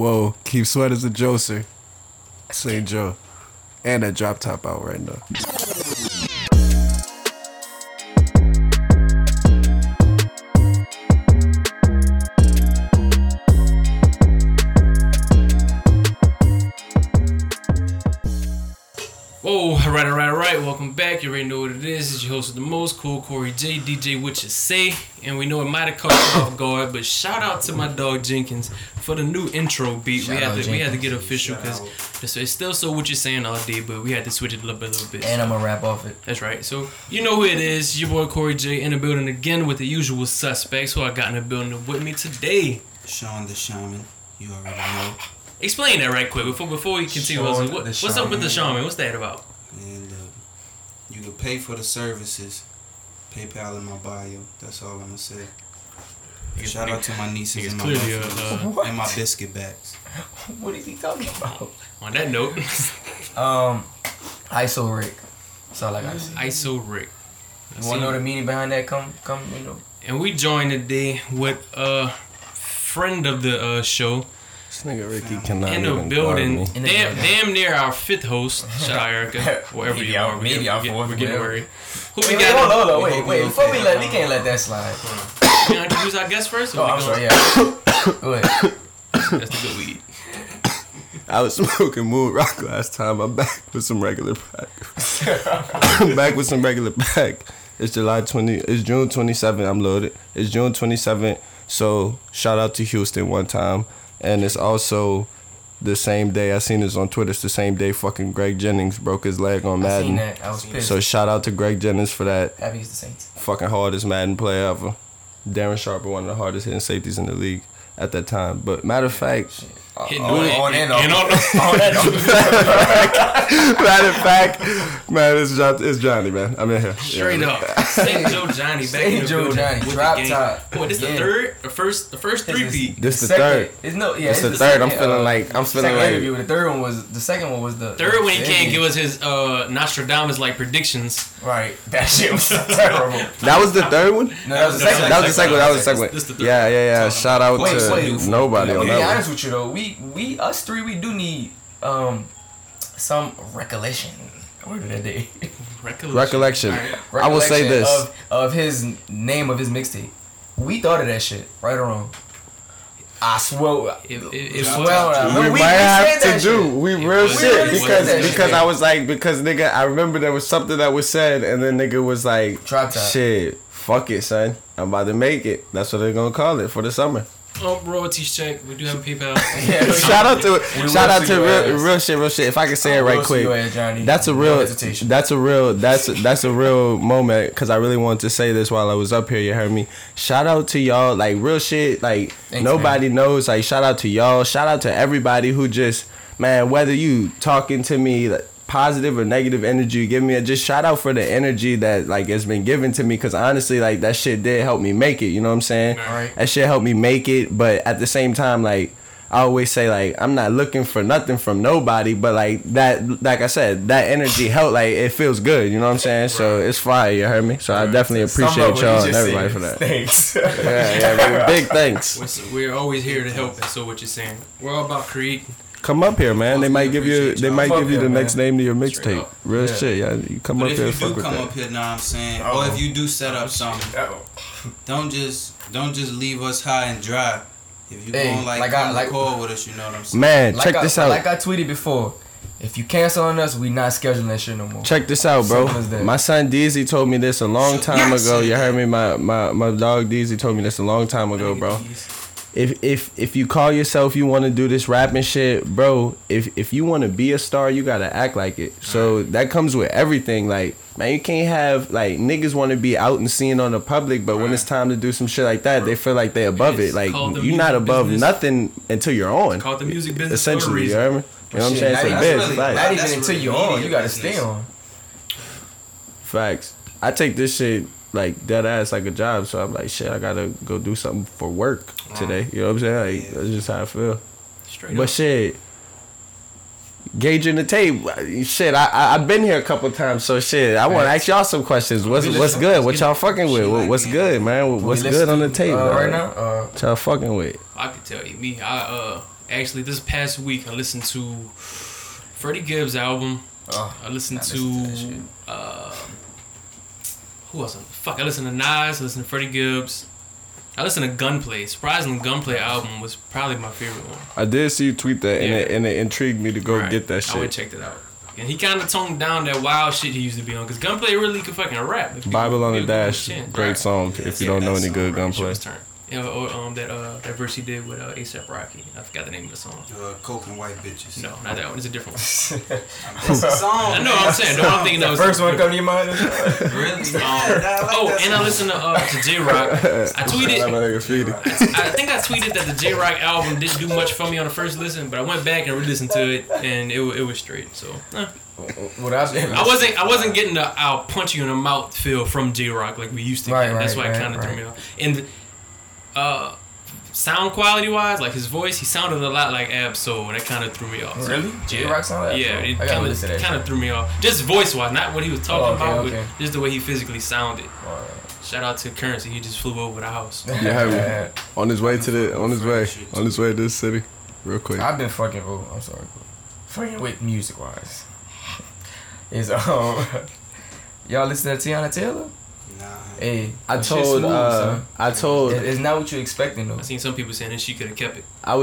Whoa, keep Sweat as a Joser. St. Joe. And a drop top out right now. Whoa, all right. Welcome back. You already know what it is. It's your host of the most, Cool Corey J, DJ What You Say. And we know it might have caught you off guard, but shout out to my dog Jenkins for the new intro beat. We had to get official because it's still so What You Saying all day, but we had to switch it a little bit. And I'm going to rap off it. That's right. So you know who it is. Your boy Corey J in the building again with the usual suspects who I got in the building with me today. Sean the Shaman. You already know. Explain that right quick before we continue. What's up with the shaman? What's that about? And you can pay for the services. PayPal in my bio. That's all I'm gonna say. Shout out to my nieces and my nephews and my biscuit bags. What is he talking about? On that note, ISO Rick. That's all I got. ISO Rick. You wanna know the meaning behind that? Come, you know. And we joined today with a friend of the show. This nigga Ricky cannot in the building. Damn near our fifth host. Shout out Erica. Wherever maybe you are. Maybe our fourth. We're getting worried. Who we got? Wait. Before we can't let that slide. Can I introduce our guest first? Sorry, yeah. Go ahead. That's the good weed. I was smoking Moon Rock last time. I'm back with some regular pack. It's June 27th. I'm loaded. It's June 27th. So shout out to Houston one time. And it's also the same day, I seen this on Twitter, it's the same day fucking Greg Jennings broke his leg on Madden. I seen that. I was pissed. So shout out to Greg Jennings for that. Happy he's the Saints. Fucking hardest Madden player ever. Darren Sharper, one of the hardest hitting safeties in the league at that time. But matter of fact, man, it's Johnny, man. I'm in here. Straight up. St. Joe Johnny back in the building. St. Joe Johnny, drop top. Boy, this the third? The first three-peat? This the third. It's the third. I'm feeling like... Interview. The second one was the... Third when he can't give us his Nostradamus-like predictions. Right. That shit was terrible. That was the third one? No, that was the second one. This the third one. Yeah. Shout out to nobody on that one. To be honest with you, though, we do need some recollection. Word of the day. Recollection. I will say this of his name of his mixtape. We thought of that shit, right or wrong. I swear. Because nigga, I remember there was something that was said, and then nigga was like, shit, fuck it, son. I'm about to make it. That's what they're gonna call it for the summer. Oh, royalties check. We do have PayPal. Yeah, shout out to real shit. If I can say it right quick, that's a real moment because I really wanted to say this while I was up here. You heard me. Shout out to y'all, like real shit. Like thanks, nobody knows. Like shout out to y'all. Shout out to everybody who just whether you talking to me. Like, positive or negative energy you give me, a just shout out for the energy that like has been given to me, because honestly like that shit did help me make it, you know what I'm saying? Right. That shit helped me make it, but at the same time, like I always say, like I'm not looking for nothing from nobody, but like that, like I said, that energy helped, like it feels good, you know what I'm saying? Right. So it's fire, you heard me? So right. I definitely appreciate y'all and everybody for that. Thanks. yeah, big thanks. We're always here to help, and so what you're saying, we're all about creating. Come up here, man. They might give you the next name to your mixtape. Real shit, yeah. You come up here. If you do come up here, know what I'm saying? Or if you do set up something, don't just leave us high and dry. If you going like call with us, you know what I'm saying? Man, check this out. Like I tweeted before, if you cancel on us, we not scheduling that shit no more. Check this out, bro. My son Deezy told me this a long time ago. You heard me? My dog Deezy told me this a long time ago, bro. If you call yourself you want to do this rapping shit, bro, if you want to be a star, you got to act like it. So that comes with everything. Like, man, you can't have, like, niggas want to be out and seen on the public, but when it's time to do some shit like that, they feel like they're above it. Like, you're not above nothing until you're on. It's called the music business. Essentially, you know what I'm saying? It's a business. Not even until you're on. You got to stay on. Facts. I take this shit like dead ass like a job, so I'm like, shit, I gotta go do something for work today. You know what I'm saying? Like, that's just how I feel. Straight up. Shit, gauging the tape. Shit, I've been here a couple times, so shit, I want to ask y'all some questions. What's good? What y'all fucking with? What's good, man? What's good on the tape right now? What y'all fucking with? I can tell you, me, I actually this past week I listened to Freddie Gibbs' album. Who else? Fuck, I listened to Nas, I listened to Freddie Gibbs. I listened to Gunplay. Surprisingly, Gunplay album was probably my favorite one. I did see you tweet that, and it intrigued me to go get that shit. I would check that out. And he kind of toned down that wild shit he used to be on, because Gunplay really could fucking rap. Bible on the Dash, great song. If you don't know any good Gunplay. Yeah, or that verse he did with ASAP Rocky. I forgot the name of the song. Coke and White Bitches. No, not that one. It's a different one. It's a song. I know what I'm saying. The one thing that was first one come to your mind. Really? And I listened to J-Rock. I tweeted. I think I tweeted that the J-Rock album didn't do much for me on the first listen, but I went back and re-listened to it, and it was straight. So. I wasn't getting the "I'll punch you in the mouth" feel from J-Rock like we used to. Right, that's why it kind of threw me off. And sound quality wise, like his voice, he sounded a lot like Ab Soul, and that kind of threw me off. Really? Yeah, it kind of threw me off. Just voice wise, not what he was talking about, but just the way he physically sounded. Wow. Shout out to Currency, he just flew over the house. Yeah, on his way to this city, real quick. I've been fucking with music wise. Is y'all listen to Tiana Taylor? Nah. Hey, I told. It's not what you're expecting though. I seen some people saying that she could have kept it. I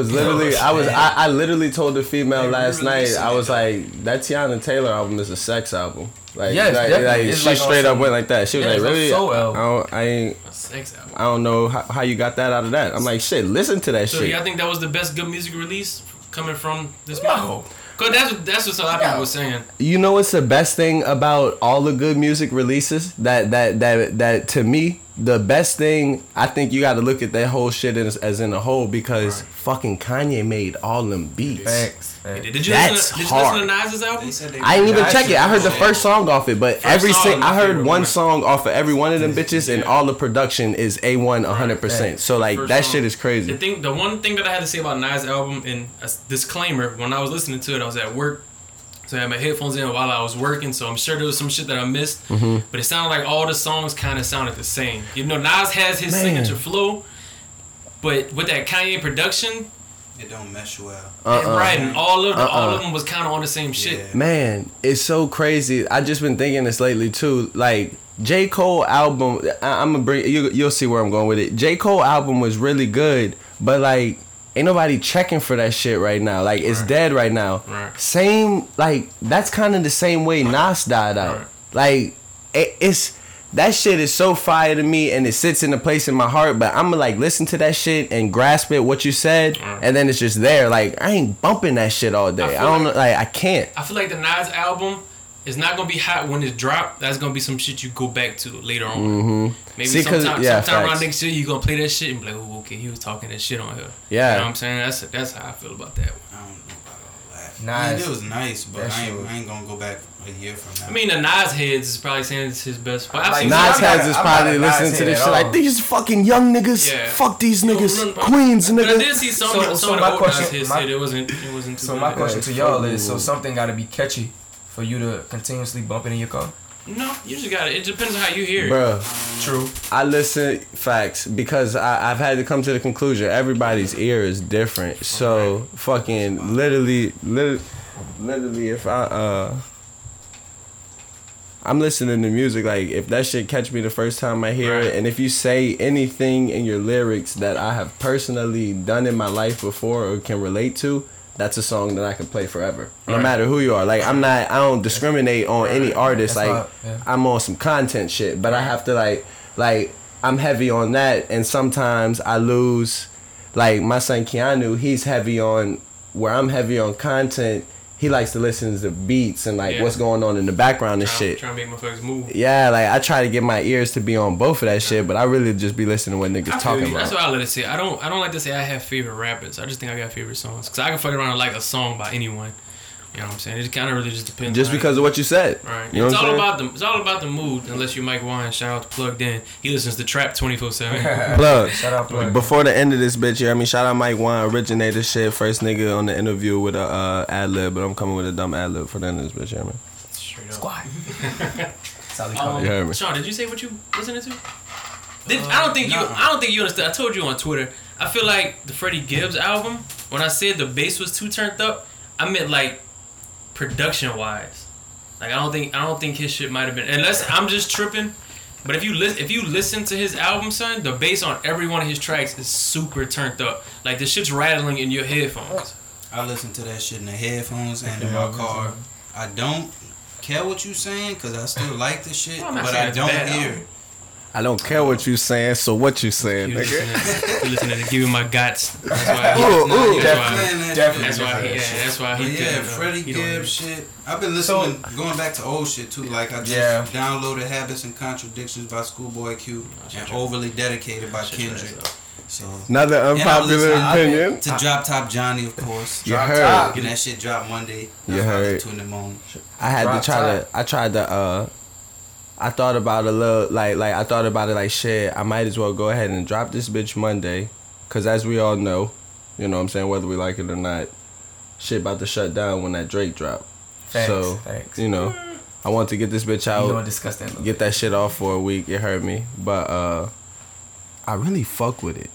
literally told the female last night. I was like, that Tiana Taylor album is a sex album. Like, yes, like she like straight up went like that. She was like, really? I don't know how you got that out of that. I'm like, shit. Listen to that shit. So y'all think that was the best good music release coming from this album? Cause that's what a lot of people were saying. You know what's the best thing about all the good music releases? That to me, the best thing, I think you got to look at that whole shit as in a whole, because fucking Kanye made all them beats. Facts. Did you listen to Nas's album? I didn't even check it. I heard the first song off it, but I heard one song off of every one of them bitches, and all the production is A1 100%. So like that shit is crazy. The one thing that I had to say about Nas' album, and a disclaimer, when I was listening to it, I was at work. So I had my headphones in while I was working, so I'm sure there was some shit that I missed. Mm-hmm. But it sounded like all the songs kind of sounded the same. You know, Nas has his signature flow, but with that Kanye production, it don't mesh well. And all of them was kind of on the same shit. Yeah. Man, it's so crazy. I just been thinking this lately too. Like J. Cole album, I'm gonna bring you'll see where I'm going with it. J. Cole album was really good, but like. Ain't nobody checking for that shit right now. Like, it's dead right now. Right. Same, like, that's kind of the same way Nas died out. Right. Like, that shit is so fire to me, and it sits in a place in my heart, but I'm going to, like, listen to that shit and grasp it, what you said, and then it's just there. Like, I ain't bumping that shit all day. I can't. I feel like the Nas album is not going to be hot when it dropped. That's going to be some shit you go back to later on. Mm-hmm. Maybe sometime around next year, you're going to play that shit and be like, oh, okay, he was talking that shit on here. Yeah. You know what I'm saying? That's how I feel about that one. I don't know about all that. Nas, it was nice, but I ain't going to go back a year from now. I mean, the Nas heads is probably saying it's his best. But like, Nas heads is probably listening to this shit like, these fucking young niggas, fuck these niggas, Queens niggas. But I did see some of the old Nas heads said it wasn't too So my question to y'all is, so something got to be catchy for you to continuously bump it in your car? No, you just got it. It depends on how you hear it. Bruh. True. I listen facts because I've had to come to the conclusion everybody's ear is different. So fucking literally if I'm listening to music, like if that shit catch me the first time I hear it, and if you say anything in your lyrics that I have personally done in my life before or can relate to, that's a song that I can play forever, no matter who you are. Like I don't discriminate on any artist. That's like I'm on some content shit, but I have to like I'm heavy on that, and sometimes I lose. Like my son Keanu, he's heavy on where I'm heavy on content. He likes to listen to beats and like what's going on in the background and shit. Trying to make my folks move. Yeah, like I try to get my ears to be on both of that shit, but I really just be listening to what niggas talking about. That's what I let it say. I don't like to say I have favorite rappers. I just think I got favorite songs because I can fuck around and like a song by anyone. You know what I'm saying? It kind of really just depends. Just because of what you said. Right. You know it's all about them. It's all about the mood. Unless you're Mike Wine, shout out to Plugged In. He listens to trap 24/7. Plug. Shout out Plug. Before the end of this bitch, yeah, I mean, shout out Mike Wine, originator shit, first nigga on the interview with a ad lib, but I'm coming with a dumb ad lib for the end of this bitch, yeah, man. Straight up. Squad. Sean, did you say what you listening to? I don't think you understood. I told you on Twitter. I feel like the Freddie Gibbs album. When I said the bass was too turned up, I meant like production wise. Like I don't think his shit might have been, unless I'm just tripping. But if you listen to his album, son, the bass on every one of his tracks is super turned up. Like the shit's rattling in your headphones. I listen to that shit in the headphones and in my car. I don't care what you saying because I still like the shit, but I don't hear it. I don't care what you saying, so what you saying, you nigga? Listening to Give Me My Guts. That's why That's why he did. Freddie Gibbs shit. I've been listening, going back to old shit too. Like I just downloaded Habits and Contradictions by Schoolboy Q and Overly Dedicated by Kendrick. So another unpopular opinion. To Drop Top Johnny, of course. You heard. Getting that shit dropped Monday. You heard. I thought about a little, like I thought about it like, shit, I might as well go ahead and drop this bitch Monday. Because as we all know, you know what I'm saying, whether we like it or not, shit about to shut down when that Drake drop. Thanks. You know, I want to get this bitch out, that shit off for a week, it hurt me. But I really fuck with it.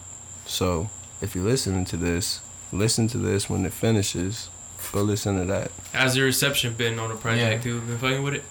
So if you're listening to this, when it finishes, go listen to that. How's your reception been on the project? Yeah. You been fucking with it?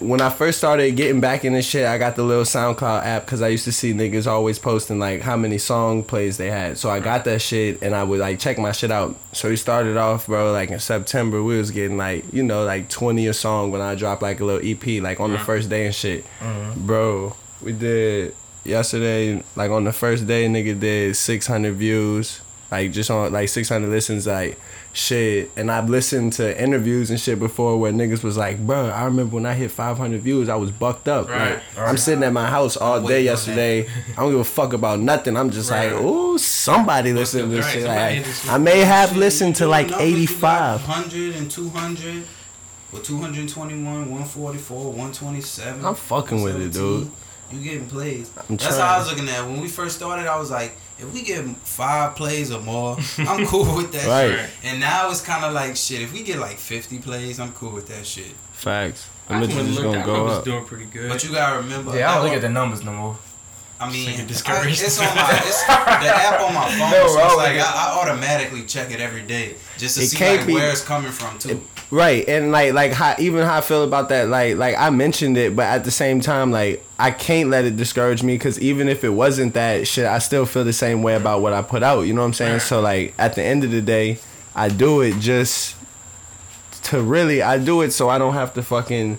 When I first started getting back in this shit, I got the little SoundCloud app because I used to see niggas always posting like how many song plays they had. So I got that shit and I would like check my shit out. So we started off, bro, like in September, we was getting like, you know, like 20 a song when I dropped like a little EP, like on the first day and shit. Mm-hmm. Bro, we did yesterday, like on the first day, nigga did 600 views. Like just on like 600 listens, like shit. And I've listened to interviews and shit before where niggas was like, bro, I remember when I hit 500 views, I was bucked up. Right. Like, right. I'm sitting at my house all day yesterday. I don't give a fuck about nothing. I'm just like, ooh, somebody listened to this shit. Like, I may have listened to like 85. 100 and 200, or 221, 144, 127. I'm fucking with it, dude. You getting plays. That's how I was looking at it. When we first started, I was like, if we get 5 plays or more, I'm cool with that shit. And now it's kind of like, shit, if we get like 50 plays, I'm cool with that shit. Facts. I'm literally just going to go up. Doing pretty good. But you got to remember. Yeah, I don't look at the numbers no more. I mean, it's on my, the app on my phone, so it's like I automatically check it every day just to see like where it's coming from too. Right, and like how I feel about that, like I mentioned it, but at the same time, like I can't let it discourage me because even if it wasn't that shit, I still feel the same way about what I put out. You know what I'm saying? So like at the end of the day, I do it just to really, I do it so I don't have to fucking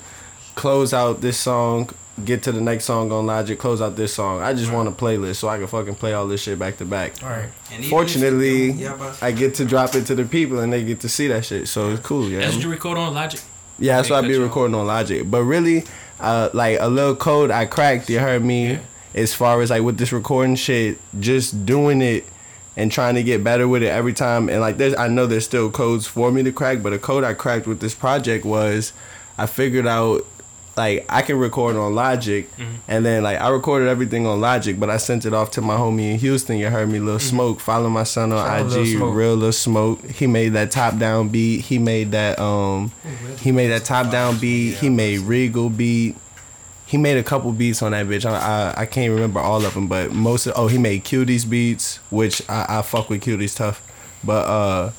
close out this song. Get to the next song on Logic, close out this song. I just want a playlist so I can fucking play all this shit back to back. Alright. Fortunately, I get to drop it to the people and they get to see that shit. So it's cool, yeah. That's what you record on Logic? Yeah, that's what I be recording on Logic. But really, like a little code I cracked, you heard me, as far as like with this recording shit, just doing it and trying to get better with it every time. And like I know there's still codes for me to crack, but a code I cracked with this project was I figured out like I can record on Logic, and then like I recorded everything on Logic, but I sent it off to my homie in Houston. You heard me, Lil Smoke. Follow my son on IG, real Lil Smoke. He made that top down beat. He made that top down beat. He made Regal beat. He made a couple beats on that bitch. I can't remember all of them, but most of he made Cuties beats, which I fuck with Cuties tough, but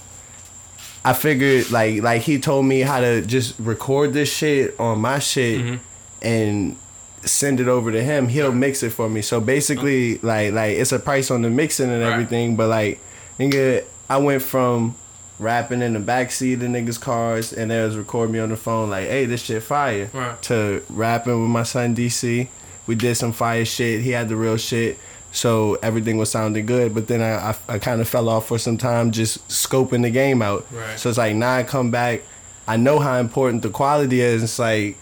I figured like he told me how to just record this shit on my shit and send it over to him. He'll mix it for me. So basically like it's a price on the mixing and everything, but like nigga, I went from rapping in the backseat of niggas' cars and they was recording me on the phone like, hey, this shit fire, to rapping with my son DC. We did some fire shit. He had the real shit. So everything was sounding good, but then I kind of fell off for some time just scoping the game out. Right. So it's like, now I come back, I know how important the quality is. It's like,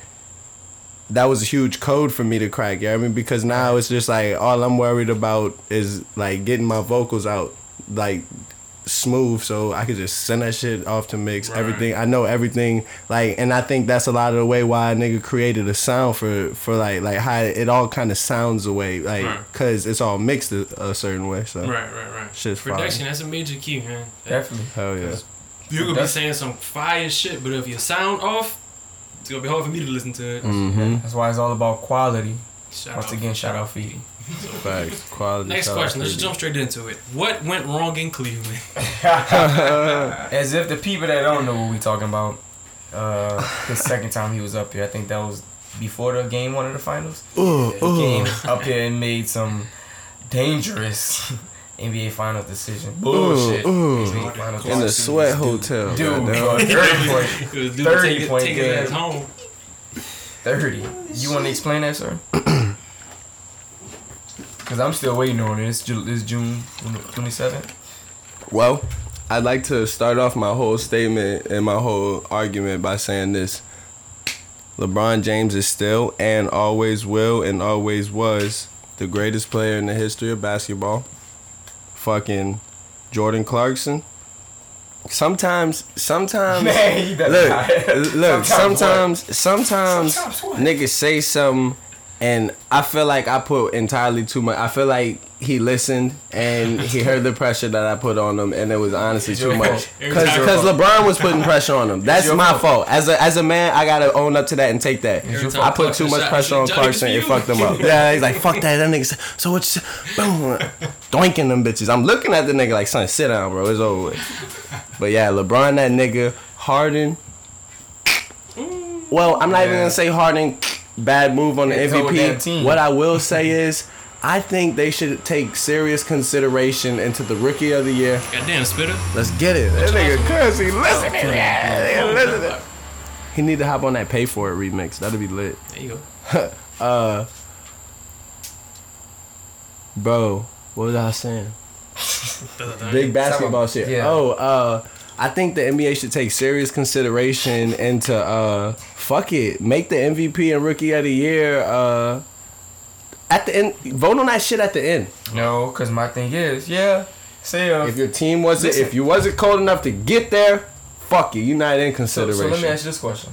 that was a huge code for me to crack, you know what I mean? Because now it's just like, all I'm worried about is like getting my vocals out like smooth so I could just send that shit off to mix. Everything, I know everything. Like, and I think that's a lot of the way why a nigga created a sound for like how it all kind of sounds away, like cause it's all mixed a certain way. So right shit's production fire. That's a major key, man. Definitely. Hell yeah. You could be saying some fire shit, but if your sound off, it's gonna be hard for me to listen to it. That's why it's all about quality. Once again, shout out Feedy. Facts. Quality. Next question. Let's jump straight into it. What went wrong in Cleveland? As if the people that don't know what we're talking about, the second time he was up here, I think that was before the game one of the finals. He came up here and made some dangerous NBA Finals decision. Bullshit. In the Sweat Hotel. Dude, bro, 30 point game. Take his ass home. 30. You want to explain that, sir? Because I'm still waiting on it. It's June 27th. Well, I'd like to start off my whole statement and my whole argument by saying this. LeBron James is still and always will and always was the greatest player in the history of basketball. Fucking Jordan Clarkson. Sometimes man, look. Sometimes niggas say something, and I feel like I put entirely too much. I feel like he listened and he heard the pressure that I put on him, and it was honestly too much. Because LeBron was putting pressure on him. That's my fault. As a man, I gotta own up to that and take that. I put too much pressure on Clarkson. It fucked him up. Yeah, he's like, fuck that. That nigga. So what's boom, doinking them bitches? I'm looking at the nigga like, son, sit down, bro. It's over with. But yeah, LeBron, that nigga, Harden. Well, I'm not even gonna say Harden. Bad move on the MVP. What I will say is, I think they should take serious consideration into the Rookie of the Year. Goddamn, Spitter. Let's get it. That nigga Currency, listen to that. He need to hop on that Pay For It remix. That'll be lit. There you go. Bro, what was I saying? Big basketball shit. Yeah. I think the NBA should take serious consideration into fuck it, make the MVP and Rookie of the Year at the end. Vote on that shit at the end. No, because my thing is, if your team wasn't, if you wasn't cold enough to get there, fuck you, you're not in consideration. So let me ask you this question.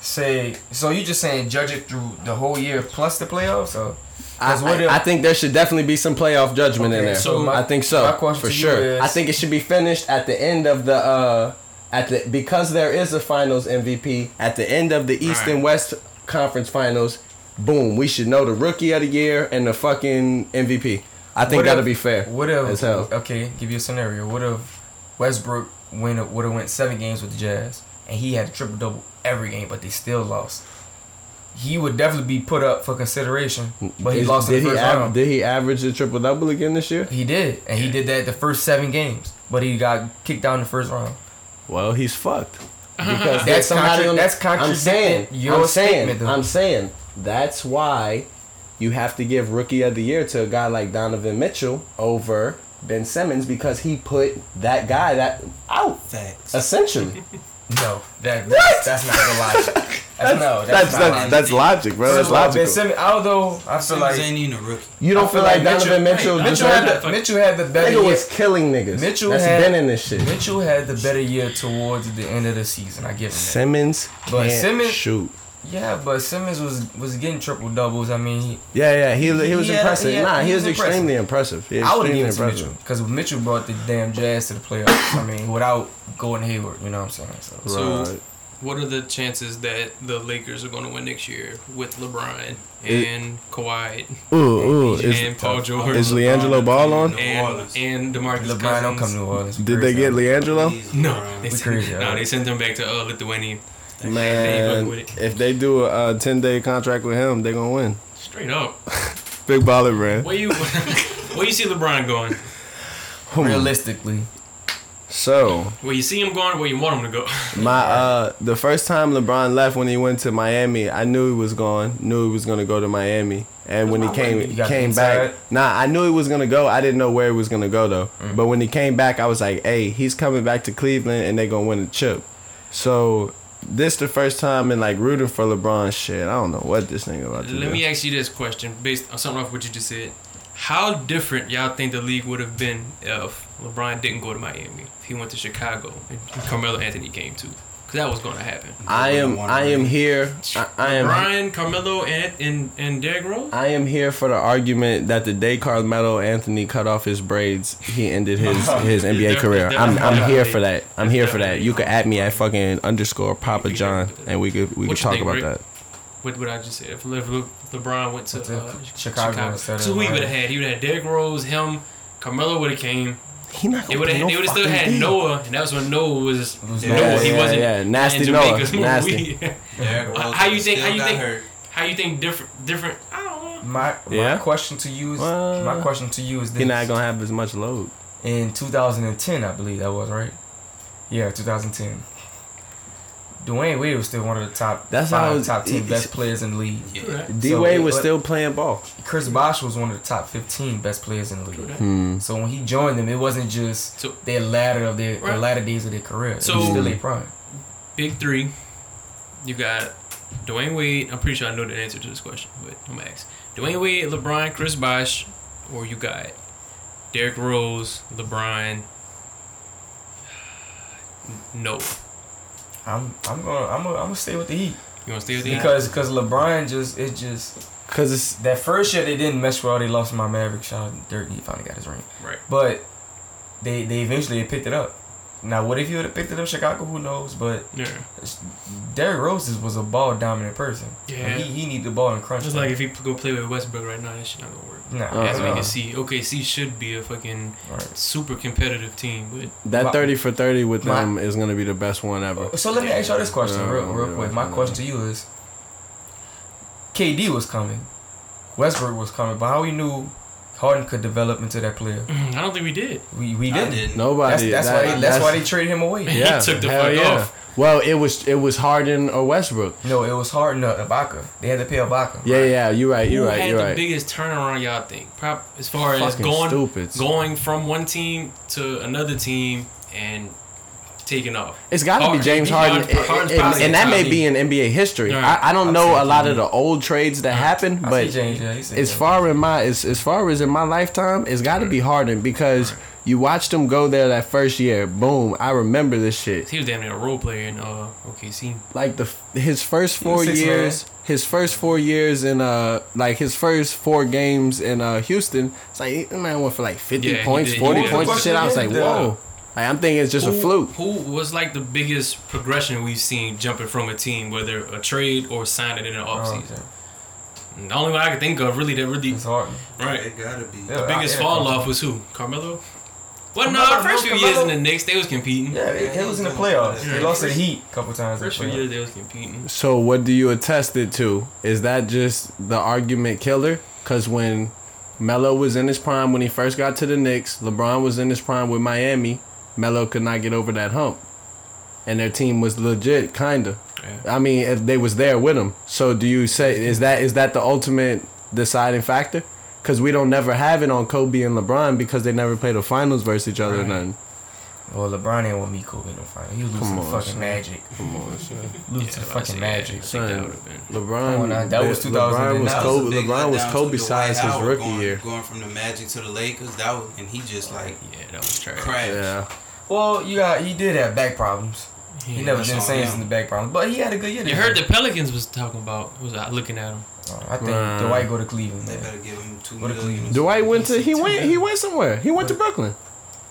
So you just saying judge it through the whole year plus the playoffs? Or? I think there should definitely be some playoff judgment in there. So I think so. My question for sure. Is, I think it should be finished at the end of the because there is a Finals MVP at the end of the East and West Conference Finals. Boom, we should know the Rookie of the Year and the fucking MVP. I think that'll be fair. What if? As hell. Okay, give you a scenario. What if Westbrook would have went 7 games with the Jazz and he had a triple double every game, but they still lost? He would definitely be put up for consideration, but he lost in the first round. Did he average a triple double again this year? He did, and he did that the first 7 games, but he got kicked out in the first round. Well, he's fucked because that's somebody. That's contradicting your statement. I'm saying that's why you have to give Rookie of the Year to a guy like Donovan Mitchell over Ben Simmons because he put that guy out. Thanks. Essentially. No, that's not the logic. That's logic, bro. That's logical. Although I feel like ain't even a rookie. You don't feel like Donovan Mitchell. Mitchell had the better year. Nigga was killing niggas. That's been in this shit. Mitchell had the better year towards the end of the season. I give him that. Simmons can't shoot. Yeah, but Simmons was getting triple doubles. I mean, he was impressive. He was extremely impressive. I would have given it to Mitchell because Mitchell brought the damn Jazz to the playoffs. I mean, without Gordon Hayward, you know what I'm saying? So what are the chances that the Lakers are going to win next year with LeBron and Kawhi and Paul George? Is LiAngelo Ball on? And DeMarcus Cousins. LeBron don't come to New Orleans. Did they get LiAngelo? No, they sent him back to Lithuania. Man, if they do a 10-day contract with him, they're going to win. Straight up. Big baller, man. Where you see LeBron going? Realistically. So. Where you see him going, where you want him to go? The first time LeBron left when he went to Miami, I knew he was gone. Knew he was going to go to Miami. And when he came back, I knew he was going to go. I didn't know where he was going to go, though. Mm-hmm. But when he came back, I was like, hey, he's coming back to Cleveland, and they're going to win the chip. So this the first time in like rooting for LeBron shit. I don't know what this nigga about to do. Let me ask you this question based on something off what you just said. How different y'all think the league would have been if LeBron didn't go to Miami? If he went to Chicago and Carmelo Anthony came too? Because that was going to happen. I am here. LeBron, Carmelo, and Derrick Rose? I am here for the argument that the day Carmelo Anthony cut off his braids, he ended his NBA career. I'm here for that. I'm here for that. You could at me at fucking _Papa John, and we could talk about that. what I just said. If LeBron went to Chicago, so we would have had, he would have had Derrick Rose, him, Carmelo would have came. He not they would have no still had deal. Noah, and that was when Noah was Noah. Yeah, he wasn't nasty Noah. Nasty. How you think different? I don't know. My question to you is this: he's not gonna have as much load. In 2010, I believe that was right. Yeah, 2010. Dwayne Wade was still one of the top 10 best players in the league. Yeah. D-Wade was still playing ball. Chris Bosh was one of the top 15 best players in the league. So when he joined them, it wasn't just their latter days of their career. So it was still their prime. Big three. You got Dwayne Wade. I'm pretty sure I know the answer to this question, but I'm going to ask. Dwayne Wade, LeBron, Chris Bosh, or you got Derrick Rose, LeBron, Noah. I'm gonna stay with the Heat. You gonna stay with the Heat? Because LeBron it's that first year they didn't mess well. They lost to my Mavericks. Shout out Dirk, he finally got his ring. Right. But they eventually picked it up. Now what if you would have picked it up Chicago? Who knows? But Derrick Rose was a ball dominant person. Yeah. He need the ball in crunch. It's like if he go play with Westbrook right now, that shit not gonna work. Nah, as we can see, OKC should be a fucking super competitive team. But that 30 for 30 with them is gonna be the best one ever. So let me ask y'all this question real quick. My question to you is: KD was coming, Westbrook was coming, but how we knew Harden could develop into that player? I don't think we did. We didn't. Nobody. That's why they traded him away. Yeah, he took the fuck off. Well, it was Harden or Westbrook. No, it was Harden or Ibaka. They had to pay Ibaka. Yeah, yeah, you're right. The biggest turnaround, y'all think? As far as going from one team to another team and taking off. It's got to be James Harden, and that may be in NBA history. Right. I don't know a lot of the old trades that happened, but as far as in my lifetime, it's got to be Harden because. You watched him go there that first year. Boom. I remember this shit. He was damn near a role player in OKC. Like his first four games in Houston, it's like, man went for like 50 points, 40 points and shit. I was like, whoa. Like, I'm thinking it's just a fluke. Who was like the biggest progression we've seen jumping from a team, whether a trade or signing in an offseason? Okay. The only one I could think of really it's Harden. Right. It gotta be. The biggest fall off was who? Carmelo? Well, no, the first few years in the Knicks, they was competing. Yeah, they was in the playoffs. They lost to the Heat a couple times. First few years, they was competing. So what do you attest it to? Is that just the argument killer? Because when Melo was in his prime, when he first got to the Knicks, LeBron was in his prime with Miami, Melo could not get over that hump. And their team was legit, kind of. Yeah. I mean, if they was there with him. So do you say, is that the ultimate deciding factor? Because we don't never have it on Kobe and LeBron because they never played the finals versus each other or nothing. Well, LeBron ain't with me, Kobe in the finals. He was losing to fucking Magic. Come on, son. Losing to fucking Magic. LeBron, that was 2009. LeBron was Kobe size his rookie year. Going from the Magic to the Lakers, and he just that was trash. Yeah. Well, he did have back problems. He never been saying it's in the back problems, but he had a good year. You heard the Pelicans was talking about looking at him. I think Dwight go to Cleveland. They better give him $2 million. Dwight went to he went somewhere. He went to Brooklyn.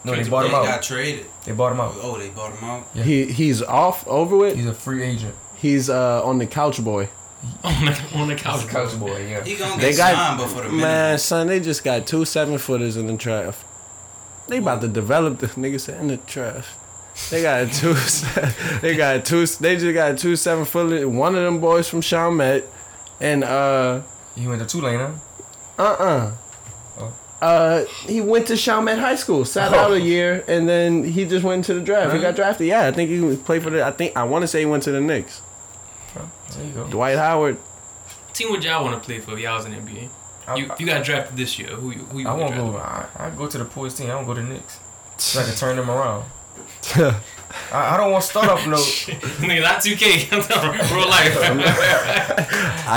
No, they bought him out. He got traded. They bought him out. Oh, they bought him out. Yeah. He's off over with. He's a free agent. He's on the couch boy. On the couch boy. Yeah. He gonna get signed before the minute. Man, son, they just got 2 7-footers in the draft. They about to develop the niggas in the draft. They got two. They just got 2 7-footers. One of them boys from Chalmette. And he went to Tulane, huh? He went to Chalmette High School, sat out a year, and then he just went to the draft. Really? He got drafted. Yeah, I think he played for I want to say he went to the Knicks. There you go. Dwight Howard. Team, what y'all want to play for? If y'all was in the NBA. You got drafted this year. Who you I won't go. I go to the poorest team. I don't go to the Knicks. So I can turn them around. I don't want to start off no nigga, not 2K. I'm talking real life.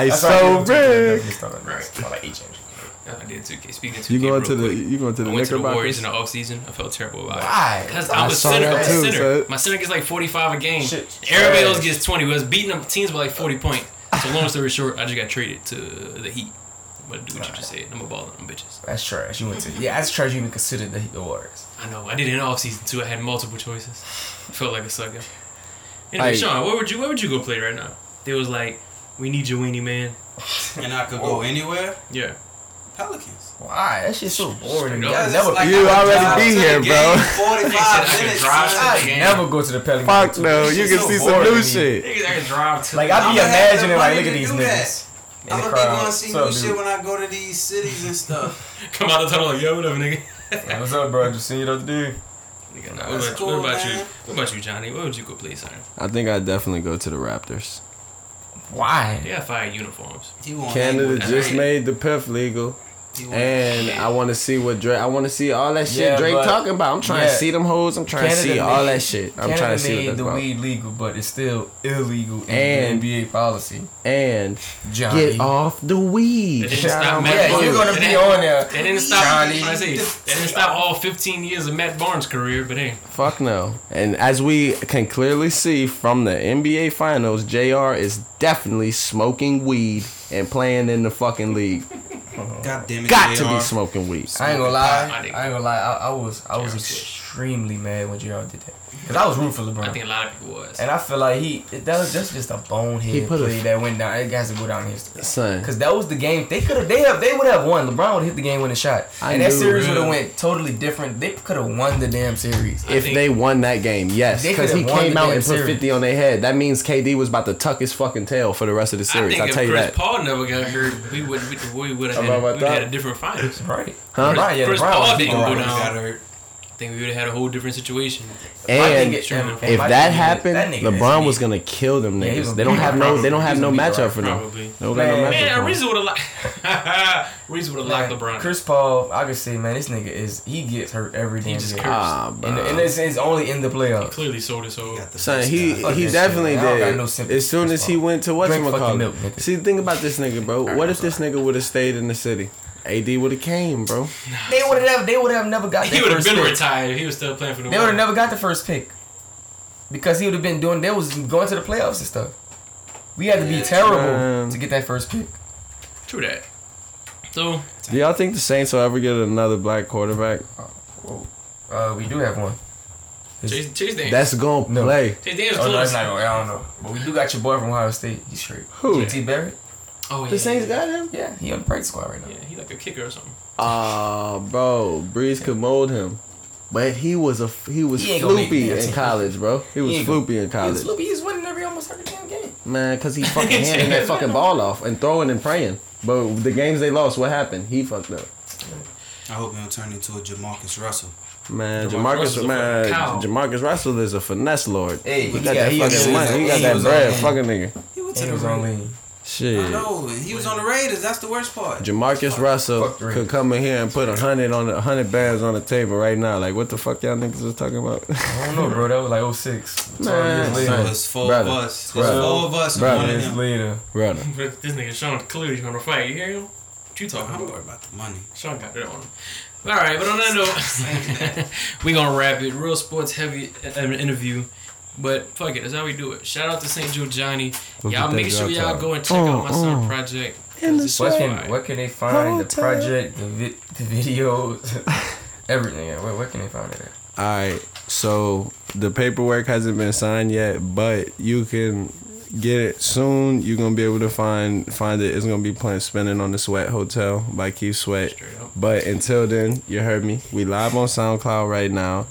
ISO Rick. I did 2K. Speaking of 2K, you going to the Knickerbockers? I went to the Warriors in the offseason. I felt terrible about it. Why? Because I was center. My center gets like 45 a game. Shit. Everybody else gets 20. We was beating up teams by like 40 points. So long story short, I just got traded to the Heat. But do what you just said. I'm a baller on them bitches. That's trash. You went to that's trash. You even considered the awards. I know. I did it in off season too. I had multiple choices. I felt like a sucker. Anyway, Sean, where would you go play right now? There was like We need your weenie, man. And I could go anywhere? Yeah. Pelicans. Why? That shit's so boring. You already be here, bro. 45 minutes. I never go to the Pelicans. Fuck no. You can see some new shit. Niggas drive to. Like, I be imagining, like, look at these niggas. I don't think I'm going to see new shit when I go to these cities and stuff. Come out the tunnel, yo, what up, nigga? What's up, bro? Just seen you the other day. What about you, Johnny? Where would you go play, son? I think I'd definitely go to the Raptors. Why? They got fire uniforms. Canada just made the PIF legal. And I want to see what Drake... I want to see all that shit Drake talking about. I'm trying to see them hoes. I'm trying to see all that shit. I'm trying to see what that's about. Canada made the weed legal, but it's still illegal in the NBA policy. And Johnny. Get off the weed. It didn't stop Matt Barnes. You're going to be on there. It didn't stop all 15 years of Matt Barnes' career, but hey. Fuck no. And as we can clearly see from the NBA Finals, JR is definitely smoking weed and playing in the fucking league. God damn it, got to be smoking weed. I ain't gonna lie. I was extremely mad when JR did that because I was rooting for LeBron. I think a lot of people was, and I feel like that's just a bonehead play that went down. It has to go down history, son. Because that was the game they would have won. LeBron would have hit the game winning shot, and that series would have went totally different. They could have won the damn series if they won that game. Yes, because he came out and put 50 on their head. That means KD was about to tuck his fucking tail for the rest of the series. I tell you that. If Chris Paul never got hurt, we would have had a different finals. Right. Huh? Chris Paul didn't go down. I think we would have had a whole different situation. And if that happened, LeBron was gonna kill them niggas. Yeah, they don't have no matchup for them. Man, Reese would have locked LeBron. Chris Paul, I could say, man, this nigga he gets hurt every damn day. And it's only in the playoffs. He clearly sold his whole. Son, he definitely did. As soon as he went to whatchamacallit. See, think about this nigga, bro. What if this nigga would have stayed in the city? AD would have came, bro. They would have never got. He would have been retired. He was still playing for the. They would have never got the first pick because he would have been doing. They was going to the playoffs and stuff. We had to be terrible to get that first pick. True that. So, do y'all think the Saints will ever get another black quarterback? We do have one. Chase Daniels. That's gonna play. Chase Daniels. Oh, no, that's not gonna. I don't know. But we do got your boy from Ohio State. He's straight. Who? JT Barrett. Oh, the Saints got him? Yeah, he on the practice squad right now. Yeah, he like a kicker or something. Bro, Breeze could mold him. But he was floopy in college, bro. He was floopy in college. He was floopy. He was winning almost every damn game. Man, because he fucking handing that fucking ball off and throwing and praying. But the games they lost, what happened? He fucked up. I hope he don't turn into a Jamarcus Russell. Man, Jamarcus Russell is a finesse lord. Hey, he got that fucking money. He got that bread, fucking nigga. He was only... Shit. I know. He was on the Raiders. That's the worst part. Jamarcus Russell could come in here and put 100 bands on the table right now. Like, what the fuck y'all niggas was talking about? I don't know, bro. That was like 06. Man. So it's four of us. There's four of us. Brother. This nigga Sean clearly gonna fight. You hear him? What you talking about? I'm worried about the money. Sean got that on him. All right, but on that note, we gonna wrap it. Real sports heavy interview. But fuck it, that's how we do it. Shout out to St. Joe Johnny. Y'all make sure y'all go and check out my son's project. What can they find? The project, the videos, everything. Where can they find it at? Alright, so the paperwork hasn't been signed yet, but you can get it soon. You're going to be able to find it. It's going to be playing Spinning on the Sweat Hotel by Keith Sweat. But until then, you heard me. We live on SoundCloud right now.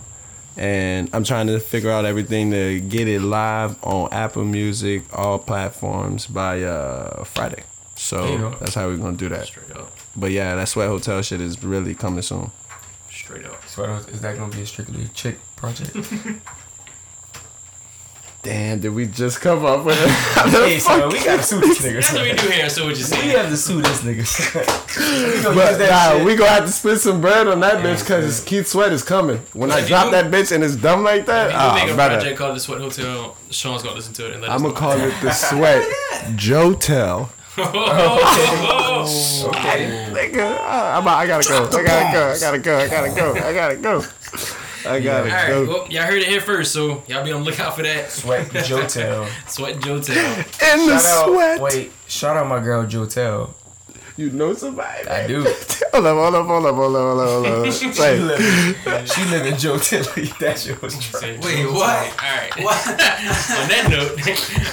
And I'm trying to figure out everything to get it live on Apple Music, all platforms by Friday. So that's how we're going to do that. Straight up. But yeah, that Sweat Hotel shit is really coming soon. Straight up. Sweat, is that going to be a strictly chick project? Damn, did we just come up with a... Hey, so we got to sue this nigga. That's what we do here, so what you say. We have to sue this nigga. We gonna have to split some bread on that bitch, because Keith Sweat is coming. When I drop that bitch and it's dumb like that... If you make a project called The Sweat Hotel, Sean's gonna listen to it and let us know. I'm gonna call it The Sweat Joe Tell. Okay. Nigga, I gotta go. Well, y'all heard it here first, so y'all be on the lookout for that. Sweat Joe Tell. Sweat Joe Tell. And shout the out, sweat. Wait, shout out my girl Joe Tell. You know somebody? I do. Hold up. She live in Joe Tell. That shit was trash. Wait, what? Alright. What? On that note,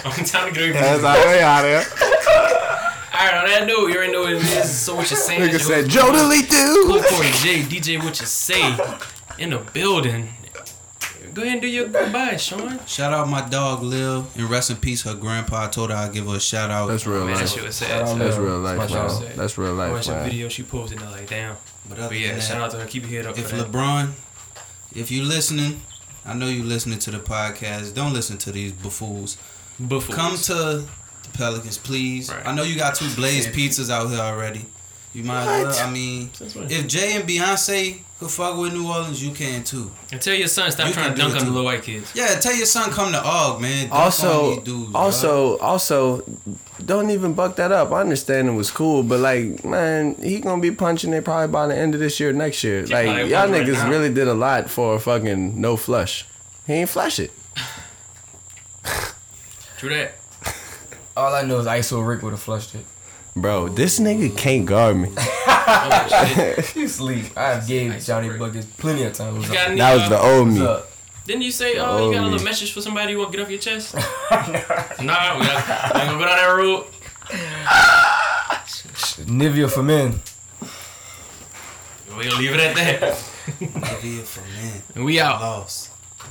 I'm time to get away from you. That's all way out there. Alright, on that note, you already know what it is. So what you saying? Nigga said, Joe delete dude. Corey J, DJ what you say in the building. Go ahead and do your goodbye, Sean. Shout out my dog Lil, and rest in peace. Her grandpa told her I'd give her a shout out. That's real life. That shit was sad. That's real life. That's real life. I watched a video she posted and I was like, damn. But yeah, that, shout out to her. Keep your head up. If LeBron, if you listening, I know you listening to the podcast. Don't listen to these buffools. Come to the Pelicans, please. Right. I know you got two Blaze pizzas out here already. You might as well. I mean, if Jay and Beyonce could fuck with New Orleans, you can too. And tell your son stop trying to dunk on the little white kids. Yeah, tell your son come to Og, man. Also, don't even buck that up. I understand it was cool, but like, man, he gonna be punching it probably by the end of this year, next year. Like, y'all niggas really did a lot for a fucking no flush. He ain't flush it. True that. All I know is ISO Rick would have flushed it. Bro, this nigga can't guard me. Oh, shit. You sleep. I gave Johnny Buckets plenty of time. That was the old me. Didn't you say, you got a little message for somebody you want to get off your chest? Nah, we ain't gonna go down that road. Nivea for men. We gonna leave it at that. Nivea for men. And we out. Lost.